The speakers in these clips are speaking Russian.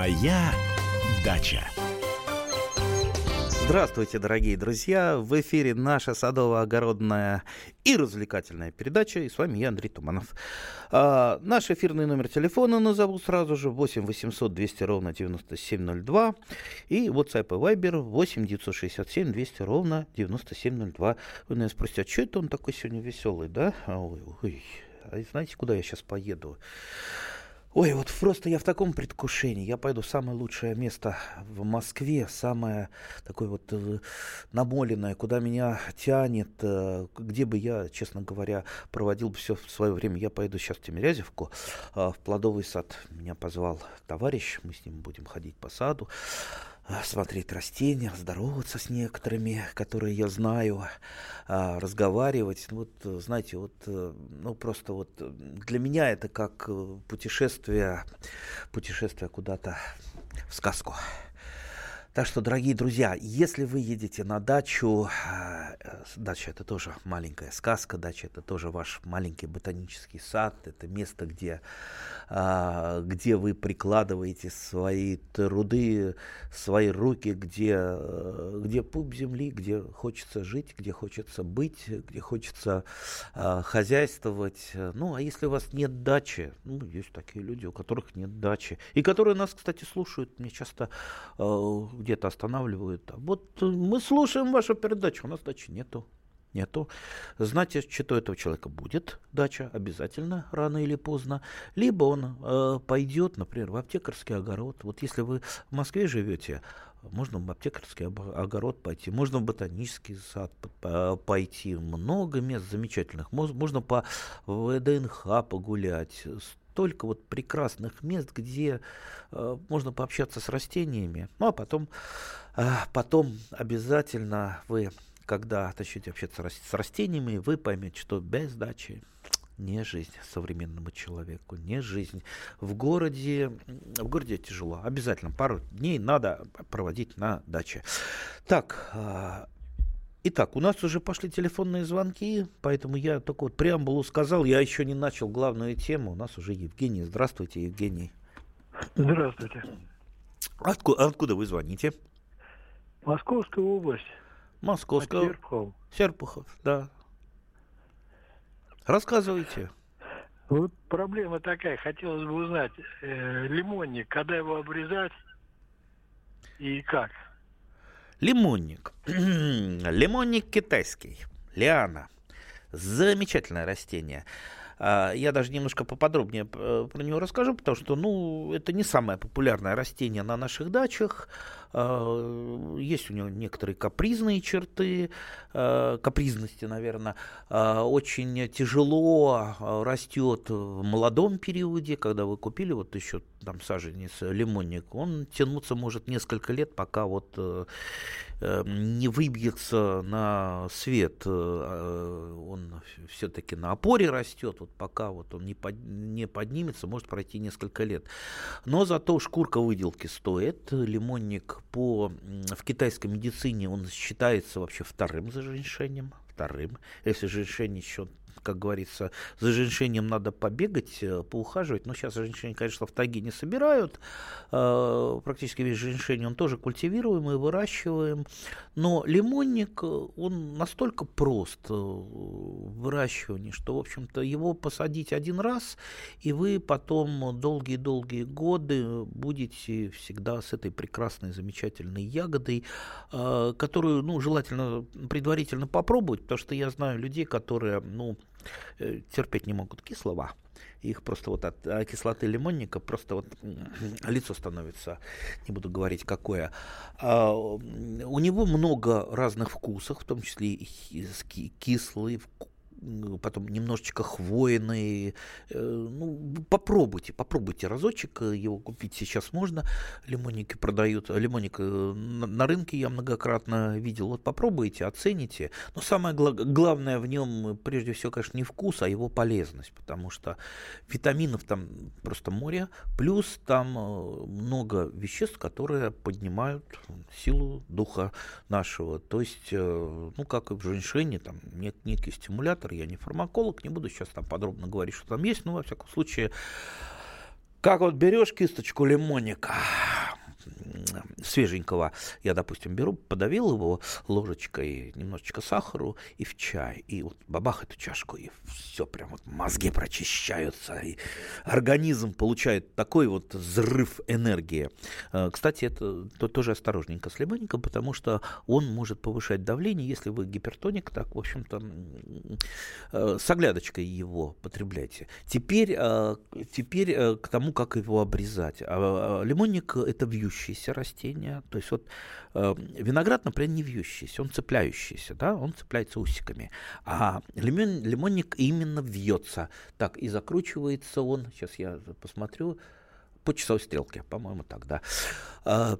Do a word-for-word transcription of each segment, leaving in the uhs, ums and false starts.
Моя дача. Здравствуйте, дорогие друзья! В эфире наша садово-огородная и развлекательная передача. И с вами я, Андрей Туманов. А, наш эфирный номер телефона назову сразу же: восемь восемьсот двести ровно девяносто семь ноль два. И WhatsApp и Viber восемь девятьсот шестьдесят семь двести ровно девяносто семь ноль два. Вы, наверное, спросите, а что это он такой сегодня веселый, да? Ой, ой. А знаете, куда я сейчас поеду? Ой, вот просто я в таком предвкушении. Я пойду в самое лучшее место в Москве, самое такое вот намоленное, куда меня тянет, где бы я, честно говоря, проводил бы все свое время. Я пойду сейчас в Темирязевку, в плодовый сад. Меня позвал товарищ, мы с ним будем ходить по саду, смотреть растения, здороваться с некоторыми, которые я знаю, разговаривать. Вот, знаете, вот, ну, просто вот для меня это как путешествие, путешествие куда-то в сказку. Так что, дорогие друзья, если вы едете на дачу, дача — это тоже маленькая сказка, дача — это тоже ваш маленький ботанический сад, это место, где, где вы прикладываете свои труды, свои руки, где, где пуп земли, где хочется жить, где хочется быть, где хочется хозяйствовать. Ну, а если у вас нет дачи, ну, есть такие люди, у которых нет дачи, и которые нас, кстати, слушают, мне часто где-то останавливают. А вот мы слушаем вашу передачу, у нас дачи нету. Нету. Знаете, что у этого человека будет дача обязательно, рано или поздно. Либо он э, пойдет, например, в Аптекарский огород. Вот если вы в Москве живете, можно в Аптекарский огород пойти, можно в ботанический сад пойти. Много мест замечательных. Можно по вэ дэ эн ха погулять. Только вот прекрасных мест, где э, можно пообщаться с растениями. Ну, а потом, э, потом обязательно вы, когда начнете общаться с растениями, вы поймете, что без дачи не жизнь современному человеку, не жизнь. В городе, в городе тяжело. Обязательно пару дней надо проводить на даче. Так, э, Итак, у нас уже пошли телефонные звонки, поэтому я только вот преамбулу сказал, я еще не начал главную тему. У нас уже Евгений. Здравствуйте, Евгений. Здравствуйте. Откуда, откуда вы звоните? Московская область. Московская. Серпухов. Серпухов, да. Рассказывайте. Вот проблема такая, хотелось бы узнать, э, лимонник, когда его обрезать и как? Лимонник. Лимонник китайский. Лиана. Замечательное растение. Я даже немножко поподробнее про него расскажу, потому что, ну, это не самое популярное растение на наших дачах. Есть у него некоторые капризные черты, капризности, наверное. Очень тяжело растет в молодом периоде, когда вы купили вот еще там саженец лимонник. Он тянуться может несколько лет, пока вот не выбьется на свет. Он все-таки на опоре растет. Вот пока вот он не, под, не поднимется, может пройти несколько лет. Но зато шкурка выделки стоит. Лимонник по, в китайской медицине он считается вообще вторым за женьшенем. Вторым. Если женьшень еще, как говорится, за женьшенем надо побегать, поухаживать. Но сейчас женьшень, конечно, в тайге не собирают. Практически весь женьшень, он тоже культивируем и выращиваем. Но лимонник, он настолько прост в выращивании, что, в общем-то, его посадить один раз, и вы потом долгие-долгие годы будете всегда с этой прекрасной, замечательной ягодой, которую, ну, желательно предварительно попробовать, потому что я знаю людей, которые, ну, терпеть не могут кислого. Их просто вот от кислоты лимонника просто вот лицо становится, не буду говорить какое. А, у него много разных вкусов, в том числе и кислый вкус, потом немножечко хвойный. Ну, попробуйте, попробуйте разочек, его купить сейчас можно, лимонники продают, лимонник на рынке я многократно видел, вот попробуйте, оцените, но самое главное в нем, прежде всего, конечно, не вкус, а его полезность, потому что витаминов там просто море, плюс там много веществ, которые поднимают силу духа нашего, то есть, ну, как и в женьшене, там нет некий стимулятор. Я не фармаколог, не буду сейчас там подробно говорить, что там есть, но, во всяком случае, как вот берешь кисточку лимонника, свеженького я, допустим, беру, подавил его ложечкой, немножечко сахару и в чай. И вот бабах эту чашку, и все прям вот мозги прочищаются, и организм получает такой вот взрыв энергии. Кстати, это тоже осторожненько с лимонником, потому что он может повышать давление, если вы гипертоник, так, в общем-то, с оглядочкой его потребляйте. Теперь, теперь к тому, как его обрезать. Лимонник — это вьющиеся растения, то есть вот виноград, например, не вьющийся, он цепляющийся, да, он цепляется усиками, а лимон, лимонник именно вьется, так, и закручивается он, сейчас я посмотрю, по часовой стрелке, по-моему, так, да.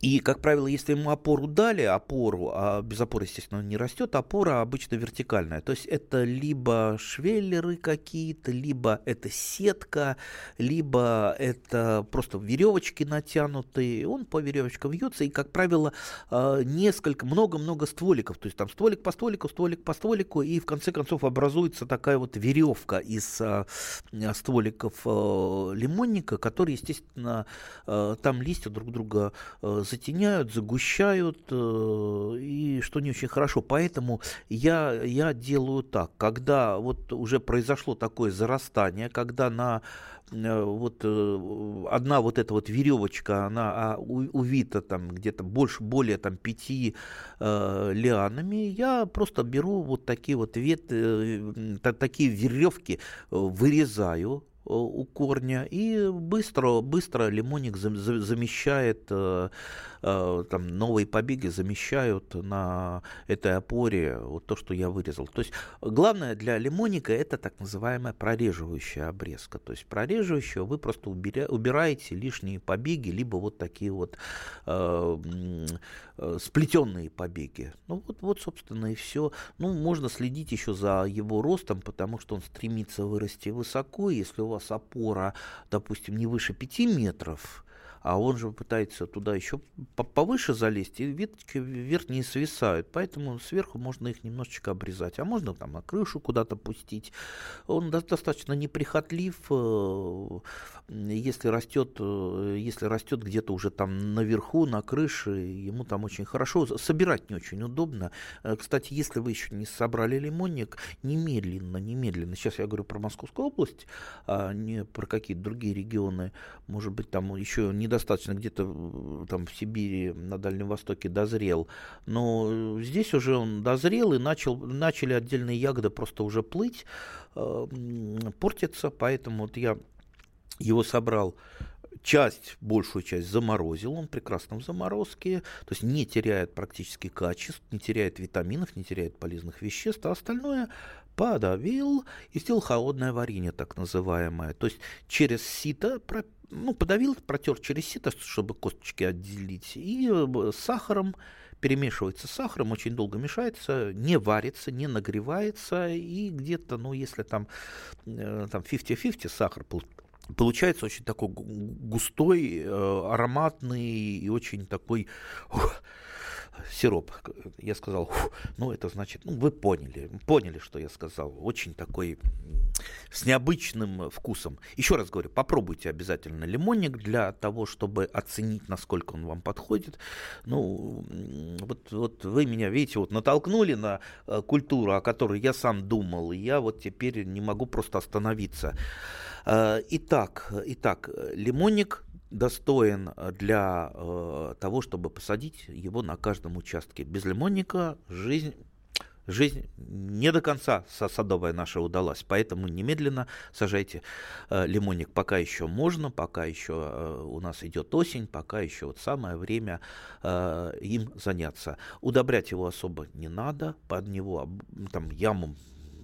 И, как правило, если ему опору дали, опору, а без опоры, естественно, он не растет, опора обычно вертикальная. То есть это либо швеллеры какие-то, либо это сетка, либо это просто веревочки натянутые. Он по веревочкам вьется, и, как правило, несколько, много-много стволиков. То есть там стволик по стволику, стволик по стволику, и в конце концов образуется такая вот веревка из стволиков лимонника, которые, естественно, там листья друг друга затеняют, загущают, и что не очень хорошо. Поэтому я, я делаю так. Когда вот уже произошло такое зарастание, когда на вот одна вот эта вот веревочка, она увита там где-то больше, более там пяти э, лианами, я просто беру вот такие вот ветви, э, такие веревки вырезаю у корня, и быстро, быстро лимонник замещает, там, новые побеги замещают на этой опоре вот то, что я вырезал. То есть главное для лимонника — это так называемая прореживающая обрезка. То есть прореживающая, вы просто убираете лишние побеги, либо вот такие вот э, э, сплетенные побеги. Ну вот, вот, собственно, и все. Ну, можно следить еще за его ростом, потому что он стремится вырасти высоко, если у вас опора, допустим, не выше пяти метров, а он же пытается туда еще повыше залезть, и веточки верхние свисают, поэтому сверху можно их немножечко обрезать, а можно там на крышу куда-то пустить. Он достаточно неприхотлив, если растет, если растет где-то уже там наверху, на крыше, ему там очень хорошо, собирать не очень удобно. Кстати, если вы еще не собрали лимонник, немедленно, немедленно, сейчас я говорю про Московскую область, а не про какие-то другие регионы, может быть, там еще не достаточно где-то там в Сибири, на Дальнем Востоке дозрел, но здесь уже он дозрел, и начал, начали отдельные ягоды просто уже плыть, э, портиться, поэтому вот я его собрал, часть, большую часть заморозил, он прекрасно в заморозке, то есть не теряет практически качеств, не теряет витаминов, не теряет полезных веществ, а остальное подавил и сделал холодное варенье, так называемое, то есть через сито пропил, ну, подавил, протер через сито, чтобы косточки отделить, и с сахаром, перемешивается с сахаром, очень долго мешается, не варится, не нагревается, и где-то, ну, если там, там пятьдесят на пятьдесят сахар получается очень такой густой, ароматный и очень такой... сироп, я сказал, ну это значит, ну вы поняли, поняли, что я сказал, очень такой с необычным вкусом. Еще раз говорю, попробуйте обязательно лимонник для того, чтобы оценить, насколько он вам подходит. Ну, вот, вот вы меня, видите, вот натолкнули на культуру, о которой я сам думал, и я вот теперь не могу просто остановиться. Итак, итак, лимонник достоин для э, того, чтобы посадить его на каждом участке. Без лимонника жизнь, жизнь не до конца садовая наша удалась, поэтому немедленно сажайте э, лимонник, пока еще можно, пока еще э, у нас идет осень, пока еще вот самое время э, им заняться. Удобрять его особо не надо, под него там яму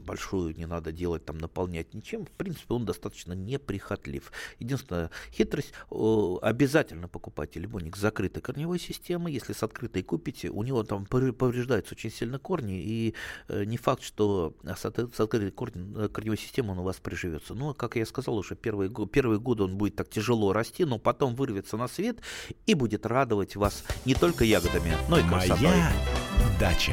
большую не надо делать, там наполнять ничем. В принципе, он достаточно неприхотлив. Единственная хитрость, обязательно покупайте лимонник с закрытой корневой системой. Если с открытой купите, у него там повреждаются очень сильно корни, и не факт, что с открытой корневой системой он у вас приживется. Но, как я сказал, уже первые, первые годы он будет так тяжело расти, но потом вырвется на свет и будет радовать вас не только ягодами, но и красотой. Моя дача.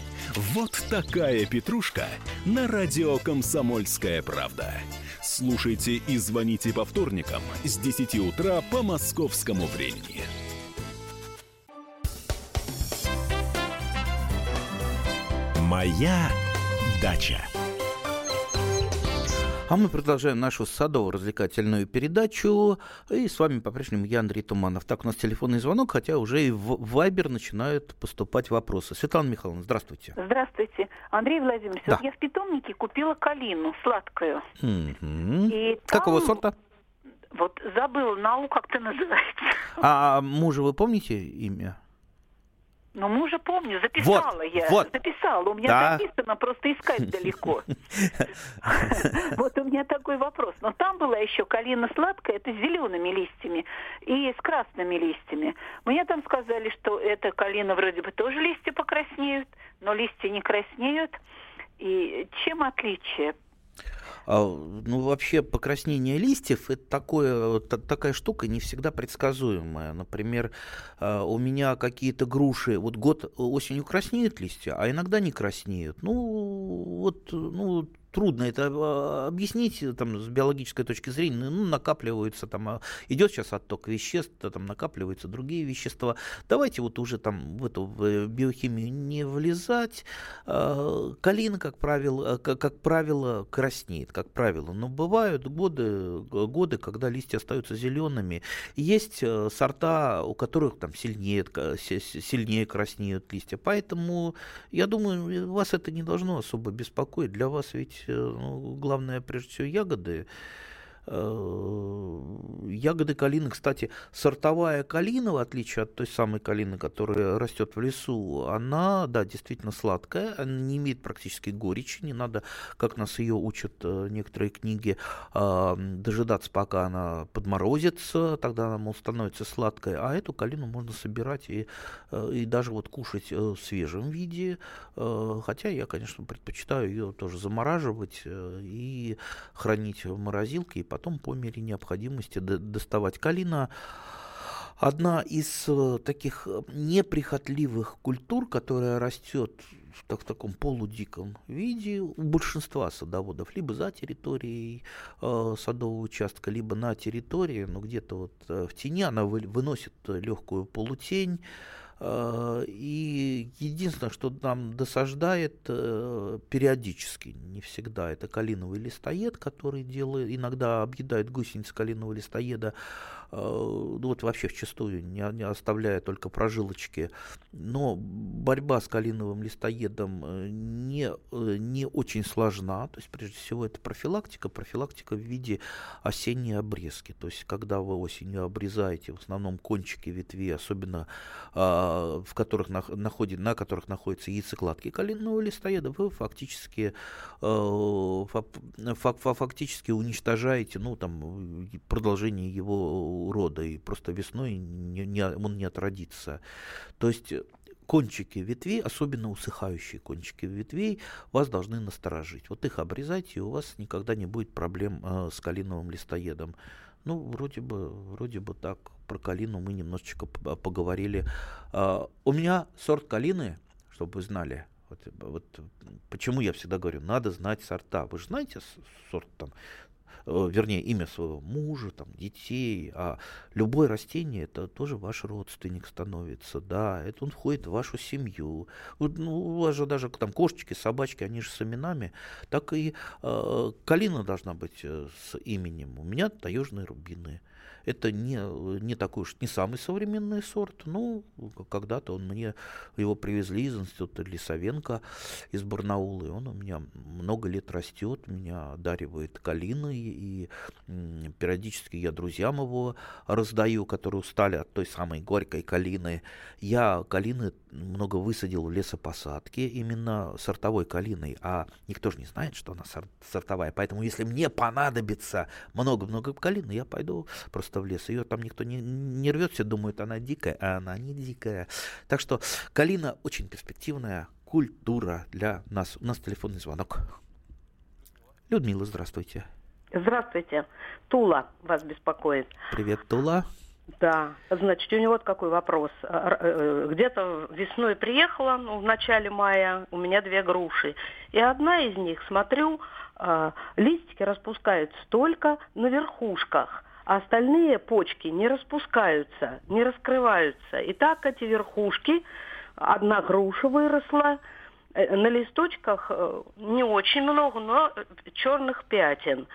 Вот такая петрушка на радио «Комсомольская правда». Слушайте и звоните по вторникам с десяти утра по московскому времени. Моя дача. А мы продолжаем нашу садово-развлекательную передачу. И с вами по-прежнему я, Андрей Туманов. Так, у нас телефонный звонок, хотя уже и в Вайбер начинают поступать вопросы. Светлана Михайловна, здравствуйте. Здравствуйте. Андрей Владимирович, да. Вот я в питомнике купила калину сладкую. Угу. И там... Какого сорта? Вот забыла, нау, как ты называется. А мужа вы помните имя? Ну, мужа помню, записала вот, я, вот. записала, у меня да. записано, просто искать далеко. Вот у меня такой вопрос. Но там была еще калина сладкая, это с зелеными листьями и с красными листьями. Мне там сказали, что эта калина вроде бы тоже листья покраснеют, но листья не краснеют. И чем отличие? Ну, вообще, покраснение листьев – это такое, та, такая штука не всегда предсказуемая. Например, у меня какие-то груши, вот год осенью краснеют листья, а иногда не краснеют. Ну, вот, ну, трудно это объяснить там, с биологической точки зрения. Ну, накапливаются, там, идет сейчас отток веществ, там накапливаются другие вещества. Давайте вот уже там в эту биохимию не влезать. Калина, как правило, как правило, краснеет, как правило. Но бывают годы, годы, когда листья остаются зелеными. Есть сорта, у которых там сильнее, сильнее краснеют листья. Поэтому, я думаю, вас это не должно особо беспокоить. Для вас ведь Ну, главное, прежде всего, ягоды. Ягоды калины, кстати, сортовая калина, в отличие от той самой калины, которая растет в лесу, она, да, действительно сладкая, она не имеет практически горечи, не надо, как нас ее учат некоторые книги, дожидаться, пока она подморозится, тогда она, мол, становится сладкой, а эту калину можно собирать и, и даже вот кушать в свежем виде, хотя я, конечно, предпочитаю ее тоже замораживать и хранить в морозилке, и потом по мере необходимости доставать. Калина – одна из таких неприхотливых культур, которая растет в, так, в таком полудиком виде у большинства садоводов, либо за территорией э, садового участка, либо на территории, но где-то вот в тени она вы, выносит легкую полутень. И единственное, что нам досаждает периодически, не всегда, это калиновый листоед, который делает, иногда объедает гусеницы калинового листоеда, вот вообще вчастую, не оставляя только прожилочки. Но борьба с калиновым листоедом не, не очень сложна. То есть, прежде всего, это профилактика, профилактика в виде осенней обрезки. То есть, когда вы осенью обрезаете в основном кончики ветвей, особенно в которых находит, на которых находятся яйцекладки калинового листоеда, вы фактически, фактически уничтожаете ну, там, продолжение его рода, и просто весной не, не, он не отродится. То есть кончики ветвей, особенно усыхающие кончики ветвей, вас должны насторожить. Вот их обрезайте, и у вас никогда не будет проблем с калиновым листоедом. Ну, вроде бы, вроде бы так. Про калину мы немножечко поговорили. Uh, у меня сорт калины, чтобы вы знали, вот, вот почему я всегда говорю, надо знать сорта. Вы же знаете сорт там, вернее, имя своего мужа, там, детей, а любое растение, это тоже ваш родственник становится, да, это он входит в вашу семью. Вот, ну, у вас же даже там кошечки, собачки, они же с именами, так и э, калина должна быть с именем. У меня таежные рубины. Это не, не такой уж не самый современный сорт, но когда-то он мне его привезли из института Лисовенко из Барнаула, и он у меня много лет растет, меня одаривает калиной, и м, периодически я друзьям его раздаю, которые устали от той самой горькой калины. Я калины много высадил в лесопосадке, именно сортовой калиной, а никто же не знает, что она сор- сортовая, поэтому если мне понадобится много-много калины, я пойду просто в лес. Ее там никто не, не рвет, все думают, она дикая, а она не дикая. Так что калина очень перспективная культура для нас. У нас телефонный звонок. Людмила, здравствуйте. Здравствуйте. Тула вас беспокоит. Привет, Тула. Да, значит, у него вот какой вопрос. Где-то весной приехала, ну, в начале мая, у меня две груши. И одна из них, смотрю, листики распускаются только на верхушках, а остальные почки не распускаются, не раскрываются. И так эти верхушки, одна груша выросла, на листочках не очень много, но черных пятен.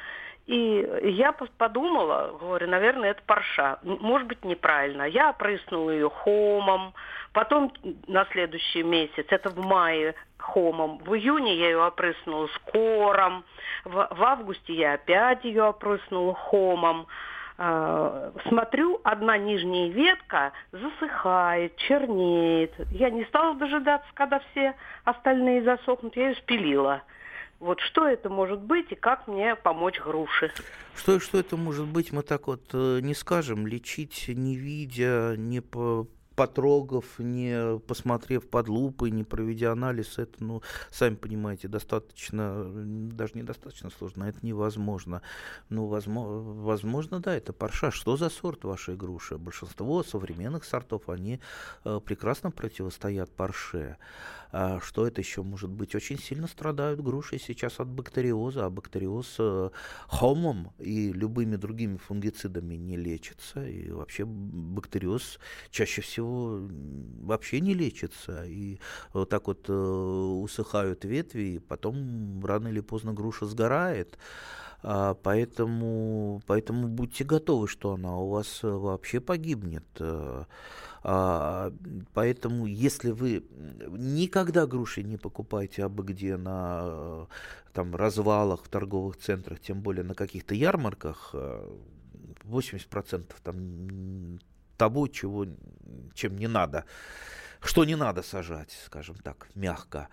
И я подумала, говорю, наверное, это парша. Может быть, неправильно. Я опрыснула ее хомом. Потом на следующий месяц, это в мае, хомом. В июне я ее опрыснула скором. В, в августе я опять ее опрыснула хомом. Э, смотрю, одна нижняя ветка засыхает, чернеет. Я не стала дожидаться, когда все остальные засохнут. Я ее спилила. Вот что это может быть и как мне помочь груши? Что, что это может быть, мы так вот не скажем. Лечить не видя, не по... потрогав, не посмотрев под лупой, не проведя анализ, это, ну, сами понимаете, достаточно, даже недостаточно сложно, это невозможно. Ну, возможно, возможно, да, это парша. Что за сорт вашей груши? Большинство современных сортов, они э, прекрасно противостоят парше. А что это еще может быть? Очень сильно страдают груши сейчас от бактериоза, а бактериоз э, хомом и любыми другими фунгицидами не лечится, и вообще бактериоз чаще всего вообще не лечится, и вот так вот э, усыхают ветви, и потом рано или поздно груша сгорает, а, поэтому, поэтому будьте готовы, что она у вас вообще погибнет. А, поэтому, если вы никогда груши не покупаете абы где на там, развалах, в торговых центрах, тем более на каких-то ярмарках, восемьдесят процентов там того, чего, чем не надо, что не надо сажать, скажем так, мягко.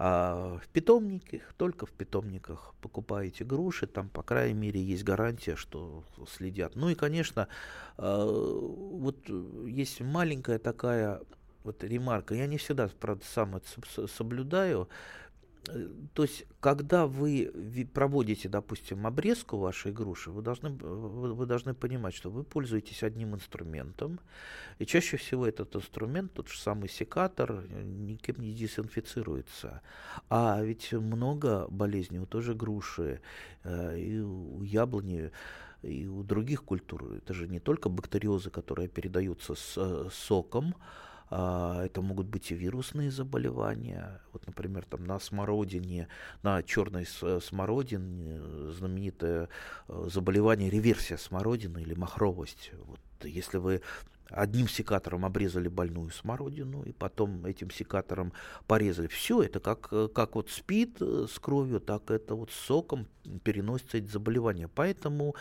А в питомниках, только в питомниках покупаете груши, там, по крайней мере, есть гарантия, что следят. Ну и, конечно, вот есть маленькая такая вот ремарка, я не всегда, правда, сам это соблюдаю. То есть, когда вы проводите, допустим, обрезку вашей груши, вы должны, вы должны понимать, что вы пользуетесь одним инструментом, и чаще всего этот инструмент, тот же самый секатор, никем не дезинфицируется. А ведь много болезней у той же груши, и у яблони, и у других культур. Это же не только бактериозы, которые передаются с соком, это могут быть и вирусные заболевания. Вот, например, там на смородине, на черной смородине знаменитое заболевание реверсия смородины или махровость. Вот, если вы одним секатором обрезали больную смородину, и потом этим секатором порезали. Все это как, как вот СПИД с кровью, так это вот с соком переносится эти заболевания. Поэтому,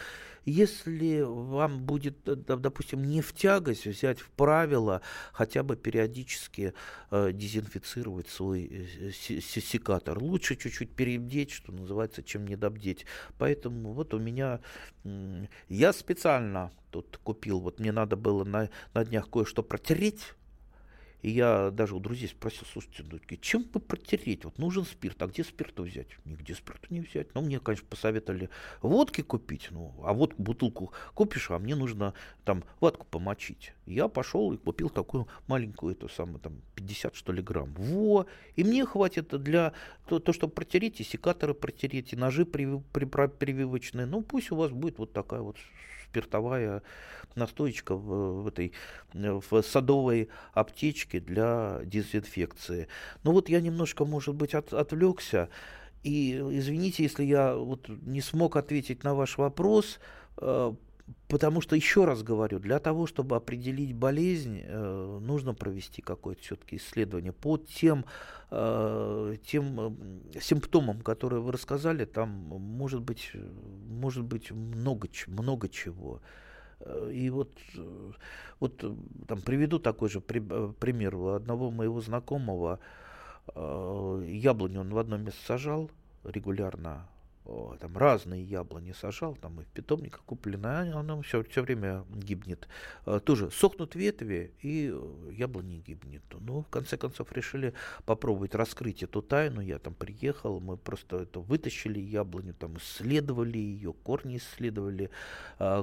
если вам будет, допустим, не в тягость взять в правило, хотя бы периодически э, дезинфицировать свой секатор. Лучше чуть-чуть перебдеть, что называется, чем недобдеть. Поэтому вот у меня... Я специально тут купил, вот мне надо было на, на днях кое-что протереть, и я даже у друзей спросил, слушайте, ну, чем бы протереть, вот нужен спирт, а где спирту взять? Нигде спирту не взять, но ну, мне, конечно, посоветовали водки купить, ну, а вот бутылку купишь, а мне нужно там ватку помочить. Я пошел и купил такую маленькую, эту самую, там, пятьдесят, что ли, грамм. Во! И мне хватит для того, то, чтобы протереть, и секаторы протереть, и ножи при, при, при, прививочные, ну, пусть у вас будет вот такая вот спиртовая настоечка в, в этой в садовой аптечке для дезинфекции. Ну вот я немножко, может быть, от, отвлекся. И извините, если я вот не смог ответить на ваш вопрос. Потому что, еще раз говорю, для того, чтобы определить болезнь, э, нужно провести какое-то все-таки исследование по тем, э, тем симптомам, которые вы рассказали. Там может быть, может быть много, много чего. И вот, вот там приведу такой же при, пример. У одного моего знакомого э, яблоню он в одно место сажал регулярно. Там разные яблони сажал, там и в питомниках куплены, оно все, все время гибнет. Тоже сохнут ветви, и яблони гибнет. Ну, в конце концов, решили попробовать раскрыть эту тайну. Я там приехал, мы просто это вытащили яблоню, там исследовали ее, корни исследовали.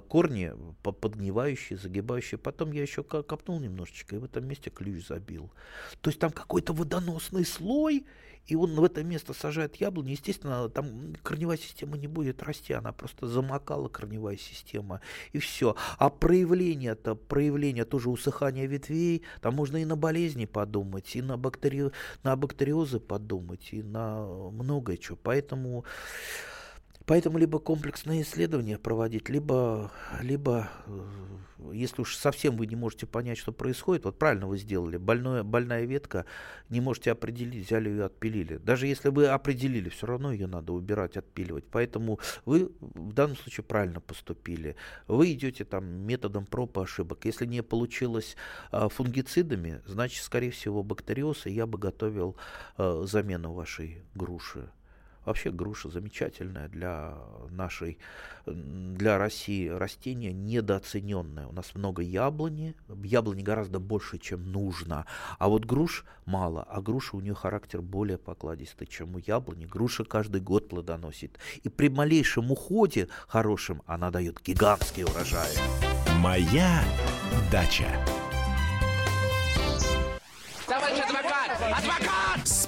Корни подгнивающие, загибающие. Потом я еще копнул немножечко, и в этом месте ключ забил. То есть там какой-то водоносный слой, и он в это место сажает яблони. Естественно, там корневая система не будет расти, она просто замокала, корневая система, и все. А проявление-то, проявление тоже усыхания ветвей, там можно и на болезни подумать, и на, бактери... на бактериозы подумать, и на многое чего. Поэтому, поэтому либо комплексные исследования проводить, либо, либо, если уж совсем вы не можете понять, что происходит, вот правильно вы сделали, больное, больная ветка, не можете определить, взяли ее, отпилили. Даже если вы определили, все равно ее надо убирать, отпиливать. Поэтому вы в данном случае правильно поступили. Вы идете там методом проб и ошибок. Если не получилось э, фунгицидами, значит, скорее всего, бактериоз, и я бы готовил э, замену вашей груши. Вообще груша замечательная для нашей, для России растение недооцененное. У нас много яблони, яблони гораздо больше, чем нужно, а вот груш мало, а груша у нее характер более покладистый, чем у яблони. Груша каждый год плодоносит, и при малейшем уходе хорошем она дает гигантские урожаи. Моя дача. Товарищ адвокат! Адвокат!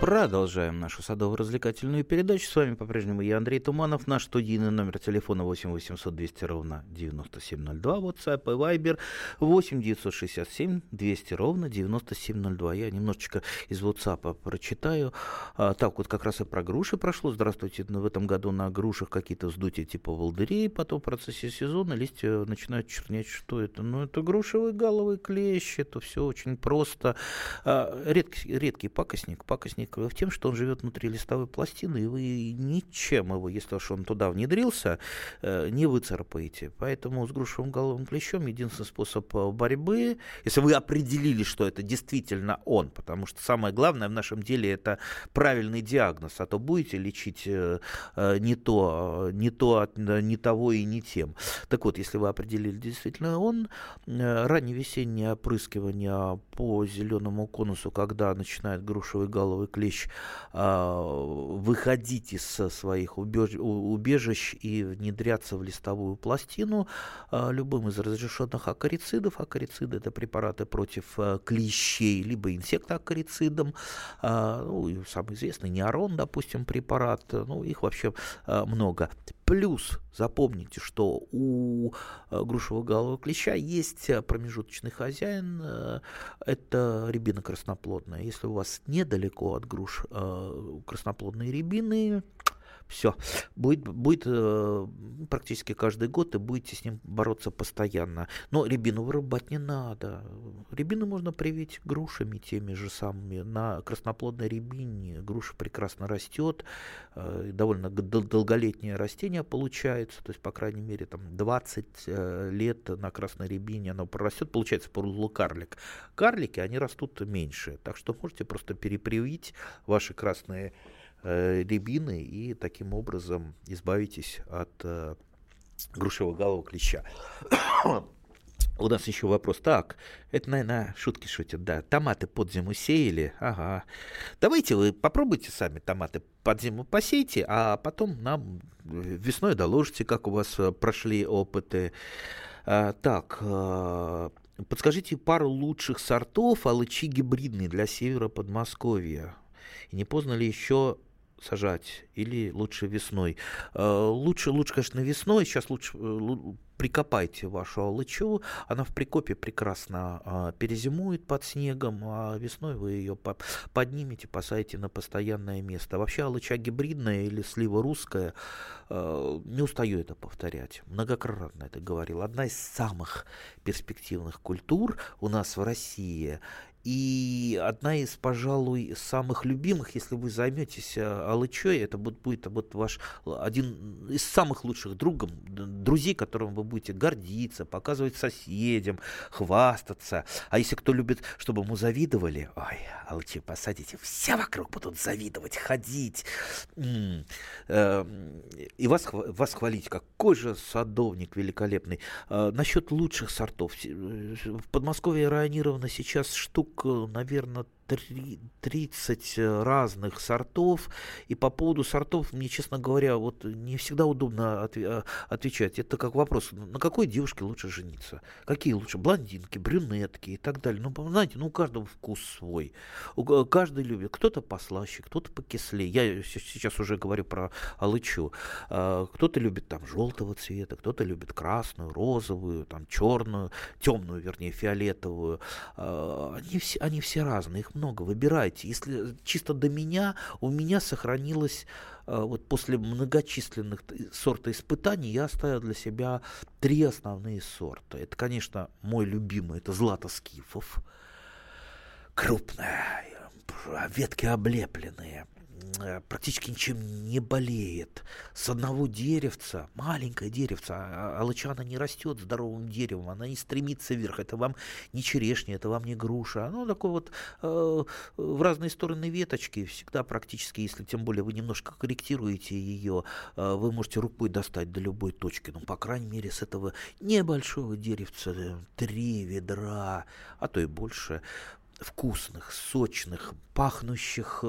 Продолжаем нашу садово-развлекательную передачу. С вами по-прежнему я, Андрей Туманов. Наш студийный номер телефона восемь восемьсот двести ровно девяносто семь ноль два. WhatsApp и Viber восемь девятьсот шестьдесят семь двести ровно девяносто семь ноль два. Я немножечко из WhatsApp прочитаю. А, так вот как раз и про груши прошло. Здравствуйте. В этом году на грушах какие-то вздутия типа волдырей. Потом в процессе сезона листья начинают чернеть. Что это? Ну, это грушевый галловый клещ. Это все очень просто. А, редкий, редкий пакостник. Пакостник в тем, что он живет внутри листовой пластины, и вы ничем его, если уж он туда внедрился, не выцарапаете. Поэтому с грушевым головым клещом единственный способ борьбы, если вы определили, что это действительно он, потому что самое главное в нашем деле это правильный диагноз, а то будете лечить не то, не то, не того и не тем. Так вот, если вы определили действительно он, ранневесеннее опрыскивание по зеленому конусу, когда начинает грушевый головый клещ выходить из своих убеж... убежищ и внедряться в листовую пластину любым из разрешенных акарицидов. Акарициды — это препараты против клещей, либо инсектоакарицидом. Ну, самый известный неорон, допустим, препарат. Ну, их вообще много. Плюс запомните, что у грушевого голового клеща есть промежуточный хозяин, это рябина красноплодная. Если у вас недалеко от груш красноплодные рябины, все, будет, будет э, практически каждый год, и будете с ним бороться постоянно. Но рябину вырубать не надо. Рябину можно привить грушами теми же самыми. На красноплодной рябине груша прекрасно растет, э, довольно дол- долголетнее растение получается, то есть, по крайней мере, там двадцать э, лет на красной рябине оно прорастет, получается пурлокарлик. Карлики, они растут меньше, так что можете просто перепривить ваши красные рябины и таким образом избавитесь от э, грушевого голового клеща. У нас еще вопрос. Так, это, наверное, шутки шутят, да. Томаты под зиму сеяли. Ага. Давайте вы попробуйте сами томаты под зиму посейте, а потом нам весной доложите, как у вас прошли опыты. А, так, а, Подскажите пару лучших сортов алычи гибридной для севера Подмосковья. И не поздно ли еще сажать? Или лучше весной? Лучше, лучше, конечно, весной. Сейчас лучше прикопайте вашу алычу. Она в прикопе прекрасно перезимует под снегом, а весной вы ее поднимете, посадите на постоянное место. Вообще алыча гибридная или слива русская, не устаю это повторять, многократно это говорил, одна из самых перспективных культур у нас в России. И одна из, пожалуй, самых любимых, если вы займетесь алычой, это будет вот ваш один из самых лучших другом, друзей, которым вы будете гордиться, показывать соседям, хвастаться. А если кто любит, чтобы ему завидовали, ой, алычи посадите, все вокруг будут завидовать, ходить. И вас, вас хвалить, какой же садовник великолепный. Насчет лучших сортов. В Подмосковье районировано сейчас штук, наверное, тридцать разных сортов, и по поводу сортов мне, честно говоря, вот не всегда удобно отв- отвечать. Это как вопрос, на какой девушке лучше жениться? Какие лучше? Блондинки, брюнетки и так далее. Ну, знаете, ну, у каждого вкус свой. У- каждый любит. Кто-то послаще, кто-то покислее. Я с- сейчас уже говорю про алычу. А, кто-то любит там желтого цвета, кто-то любит красную, розовую, там черную, темную, вернее, фиолетовую. А, они, все, они все разные, их много, выбирайте. Если чисто до меня, у меня сохранилось, вот после многочисленных сортоиспытаний, я оставил для себя три основные сорта. Это, конечно, мой любимый, это Злата скифов, крупная, ветки облепленные, практически ничем не болеет. С одного деревца, маленькое деревце, алыча, она не растет здоровым деревом, она не стремится вверх. Это вам не черешня, это вам не груша. Оно такое вот э, в разные стороны веточки. Всегда практически, если тем более вы немножко корректируете ее, э, вы можете рукой достать до любой точки. Ну, по крайней мере, с этого небольшого деревца три ведра, а то и больше, вкусных, сочных, пахнущих,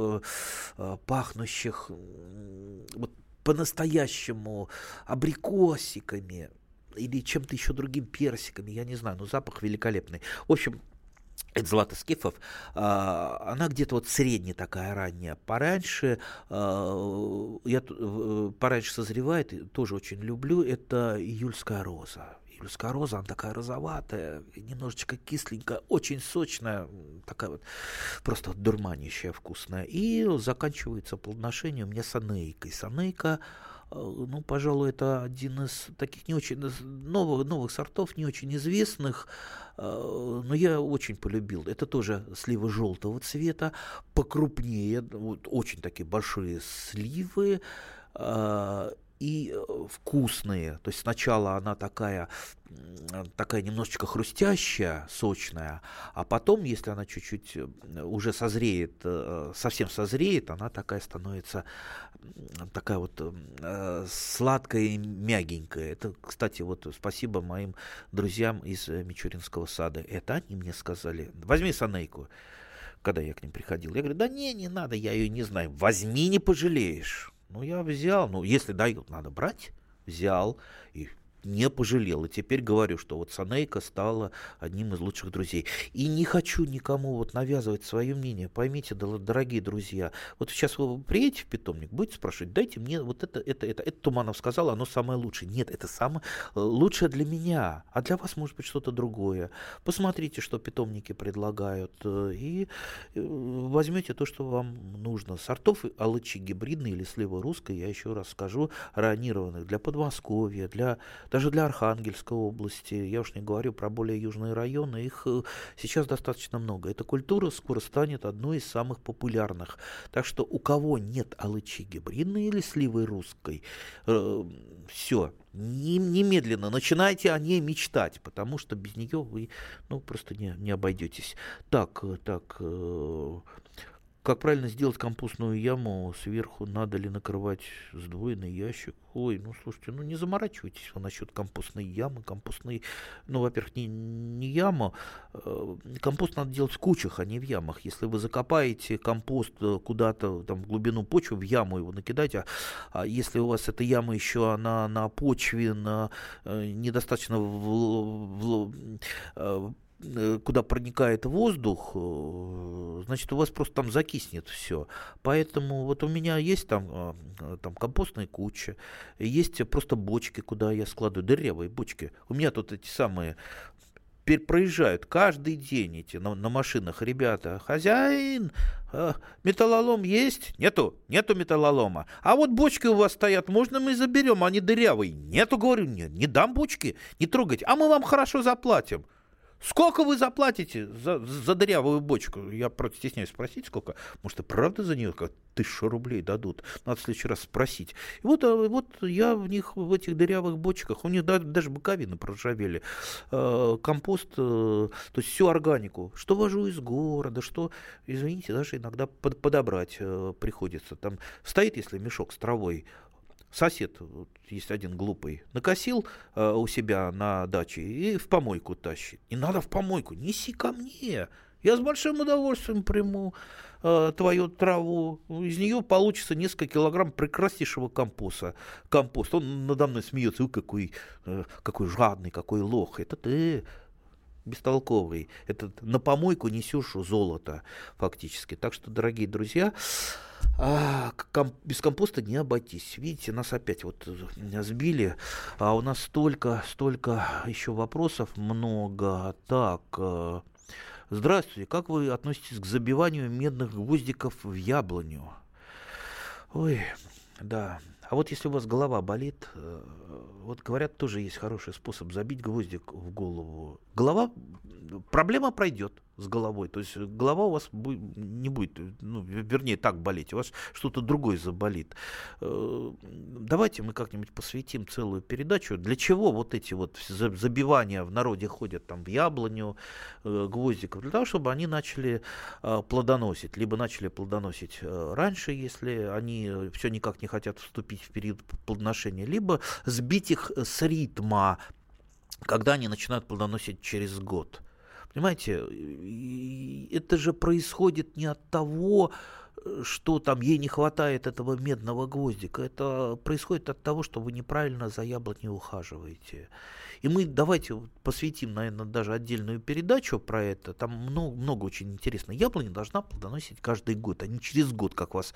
пахнущих вот по-настоящему абрикосиками или чем-то еще другим, персиками, я не знаю, но запах великолепный. В общем, это Злата скифов, она где-то вот средняя такая, ранняя, пораньше, я, пораньше созревает, тоже очень люблю, это Июльская роза. Июльская роза, она такая розоватая, немножечко кисленькая, очень сочная, такая вот просто дурманящая, вкусная. И заканчивается плодоношение у меня санейкой. Санейка, ну, пожалуй, это один из таких не очень новых, новых сортов, не очень известных, но я очень полюбил. Это тоже сливы желтого цвета, покрупнее, вот очень такие большие сливы, и вкусные. То есть сначала она такая, такая немножечко хрустящая, сочная, а потом, если она чуть-чуть уже созреет, совсем созреет, она такая становится такая вот э, сладкая и мягенькая. Это, кстати, вот спасибо моим друзьям из Мичуринского сада. Это они мне сказали: возьми санейку, когда я к ним приходил. Я говорю: да не, не надо, я ее не знаю. Возьми, не пожалеешь. Ну, я взял, ну, если дают, надо брать, взял и не пожалел. И теперь говорю, что вот санейка стала одним из лучших друзей. И не хочу никому вот навязывать свое мнение. Поймите, дорогие друзья, вот сейчас вы приедете в питомник, будете спрашивать: дайте мне вот это, это, это. Это Туманов сказал, оно самое лучшее. Нет, это самое лучшее для меня, а для вас может быть что-то другое. Посмотрите, что питомники предлагают, и возьмете то, что вам нужно. Сортов алычи гибридной или сливы русской, я еще раз скажу, районированных для Подмосковья, для даже для Архангельской области, я уж не говорю про более южные районы, их сейчас достаточно много. Эта культура скоро станет одной из самых популярных. Так что у кого нет алычи гибридной или сливы русской, э, все, немедленно начинайте о ней мечтать, потому что без нее вы ну, просто не, не обойдетесь. Так, так... Э, Как правильно сделать компостную яму? Сверху надо ли накрывать сдвоенный ящик? Ой, ну слушайте, ну не заморачивайтесь вы насчет компостной ямы, компостной, ну, во-первых, не, не яма. Компост надо делать в кучах, а не в ямах. Если вы закопаете компост куда-то там в глубину почвы, в яму его накидаете, а, а если у вас эта яма еще она на почве, на э, недостаточно в, в, в, куда проникает воздух, значит, у вас просто там закиснет все. Поэтому вот у меня есть там, там компостная куча, есть просто бочки, куда я складываю, дырявые бочки. У меня тут эти самые... проезжают каждый день эти на, на машинах ребята. Хозяин, э, металлолом есть? Нету, нету металлолома. А вот бочки у вас стоят, можно мы заберем, они дырявые. Нету, говорю, не, не дам бочки, не трогать. А мы вам хорошо заплатим. Сколько вы заплатите за, за дырявую бочку? Я просто стесняюсь спросить, сколько. Может, и правда за нее как тысячу рублей дадут? Надо в следующий раз спросить. И вот, вот я в них, в этих дырявых бочках, у них даже боковины проржавели, компост, то есть всю органику, что вожу из города, что, извините, даже иногда подобрать приходится. Там стоит, если мешок с травой, сосед, есть один глупый, накосил э, у себя на даче и в помойку тащит. Не надо в помойку, неси ко мне. Я с большим удовольствием приму э, твою траву. Из нее получится несколько килограмм прекраснейшего компоста. Компост. Он надо мной смеется. Ой, какой, э, какой жадный, какой лох. Это ты... бестолковый. Это на помойку несешь золото фактически. Так что, дорогие друзья, без компоста не обойтись. Видите, нас опять вот сбили. А у нас столько, столько еще вопросов много. Так, здравствуйте. Как вы относитесь к забиванию медных гвоздиков в яблоню? Ой, да. А вот если у вас голова болит, вот говорят, тоже есть хороший способ забить гвоздик в голову. Голова, проблема пройдет с головой, то есть голова у вас не будет, ну, вернее, так болеть, у вас что-то другое заболит. Давайте мы как-нибудь посвятим целую передачу, для чего вот эти вот забивания в народе ходят там в яблоню, гвоздиков, для того, чтобы они начали плодоносить, либо начали плодоносить раньше, если они все никак не хотят вступить в период плодоношения, либо сбить их с ритма, когда они начинают плодоносить через год. Понимаете, это же происходит не от того, что там ей не хватает этого медного гвоздика. Это происходит от того, что вы неправильно за яблоней ухаживаете. И мы давайте посвятим, наверное, даже отдельную передачу про это. Там много, много очень интересного. Яблоня должна плодоносить каждый год, а не через год, как вас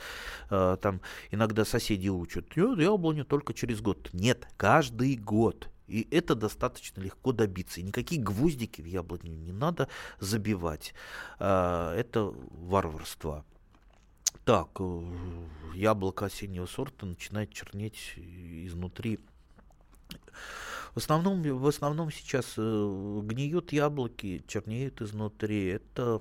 э, там иногда соседи учат. Яблоню только через год. Нет, каждый год. И это достаточно легко добиться. И никакие гвоздики в яблоню не надо забивать. Э, это варварство. Так, яблоко осеннего сорта начинает чернеть изнутри. В основном, в основном сейчас гниют яблоки, чернеют изнутри. Это,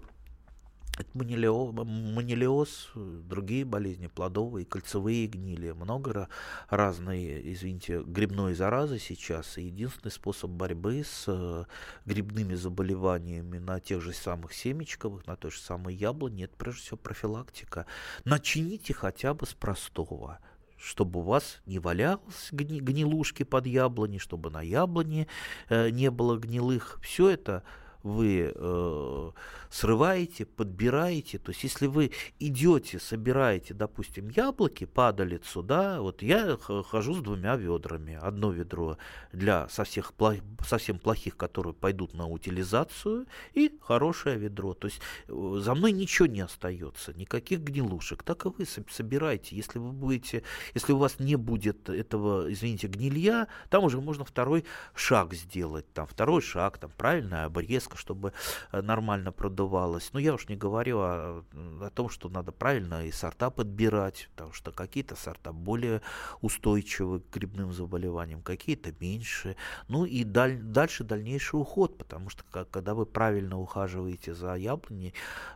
это манилиоз, другие болезни, плодовые, кольцевые гнили. Много разной, извините, грибной заразы сейчас. И единственный способ борьбы с грибными заболеваниями на тех же самых семечковых, на той же самой яблоне, это прежде всего профилактика. Начните хотя бы с простого, чтобы у вас не валялось гни- гнилушки под яблони, чтобы на яблоне э, не было гнилых. Все это вы э, срываете, подбираете. То есть, если вы идете, собираете, допустим, яблоки, падалицу, да, вот я хожу с двумя ведрами. Одно ведро для совсем, плох- совсем плохих, которые пойдут на утилизацию, и хорошее ведро. То есть, э, за мной ничего не остается, никаких гнилушек. Так и вы собираете. Если вы будете, если у вас не будет этого, извините, гнилья, там уже можно второй шаг сделать. Там второй шаг, там правильная обрезка, чтобы нормально продувалось. Но я уж не говорю о, о том, что надо правильно и сорта подбирать, потому что какие-то сорта более устойчивы к грибным заболеваниям, какие-то меньше. Ну и даль, дальше дальнейший уход, потому что как, когда вы правильно ухаживаете за яблоней,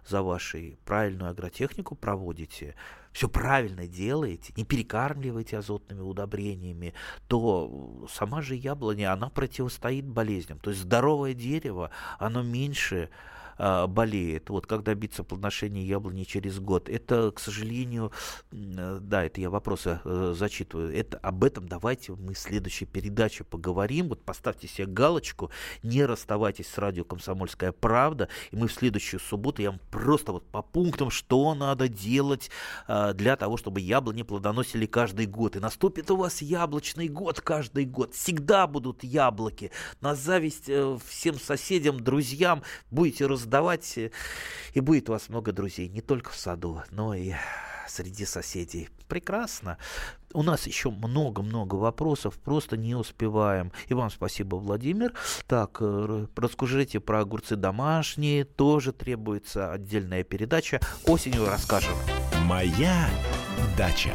за вашей правильную агротехнику проводите, все правильно делаете, не перекармливаете азотными удобрениями, то сама же яблоня, она противостоит болезням. То есть здоровое дерево, оно меньше а, болеет. Вот как добиться плодоношения яблони через год? Это, к сожалению, да, это я вопросы э, зачитываю. Это, об этом давайте мы в следующей передаче поговорим. Вот поставьте себе галочку, не расставайтесь с радио «Комсомольская правда». И мы в следующую субботу, я вам просто вот по пунктам, что надо делать э, для того, чтобы яблони плодоносили каждый год. И наступит у вас яблочный год каждый год. Всегда будут яблоки. На зависть э, всем соседям, друзьям будете раздавать, э, и будет у вас много друзей. Не только в саду, но и среди соседей. Прекрасно. У нас еще много-много вопросов, просто не успеваем. И вам спасибо, Владимир. Так, расскажите про огурцы домашние, тоже требуется отдельная передача. Осенью расскажем. Моя дача.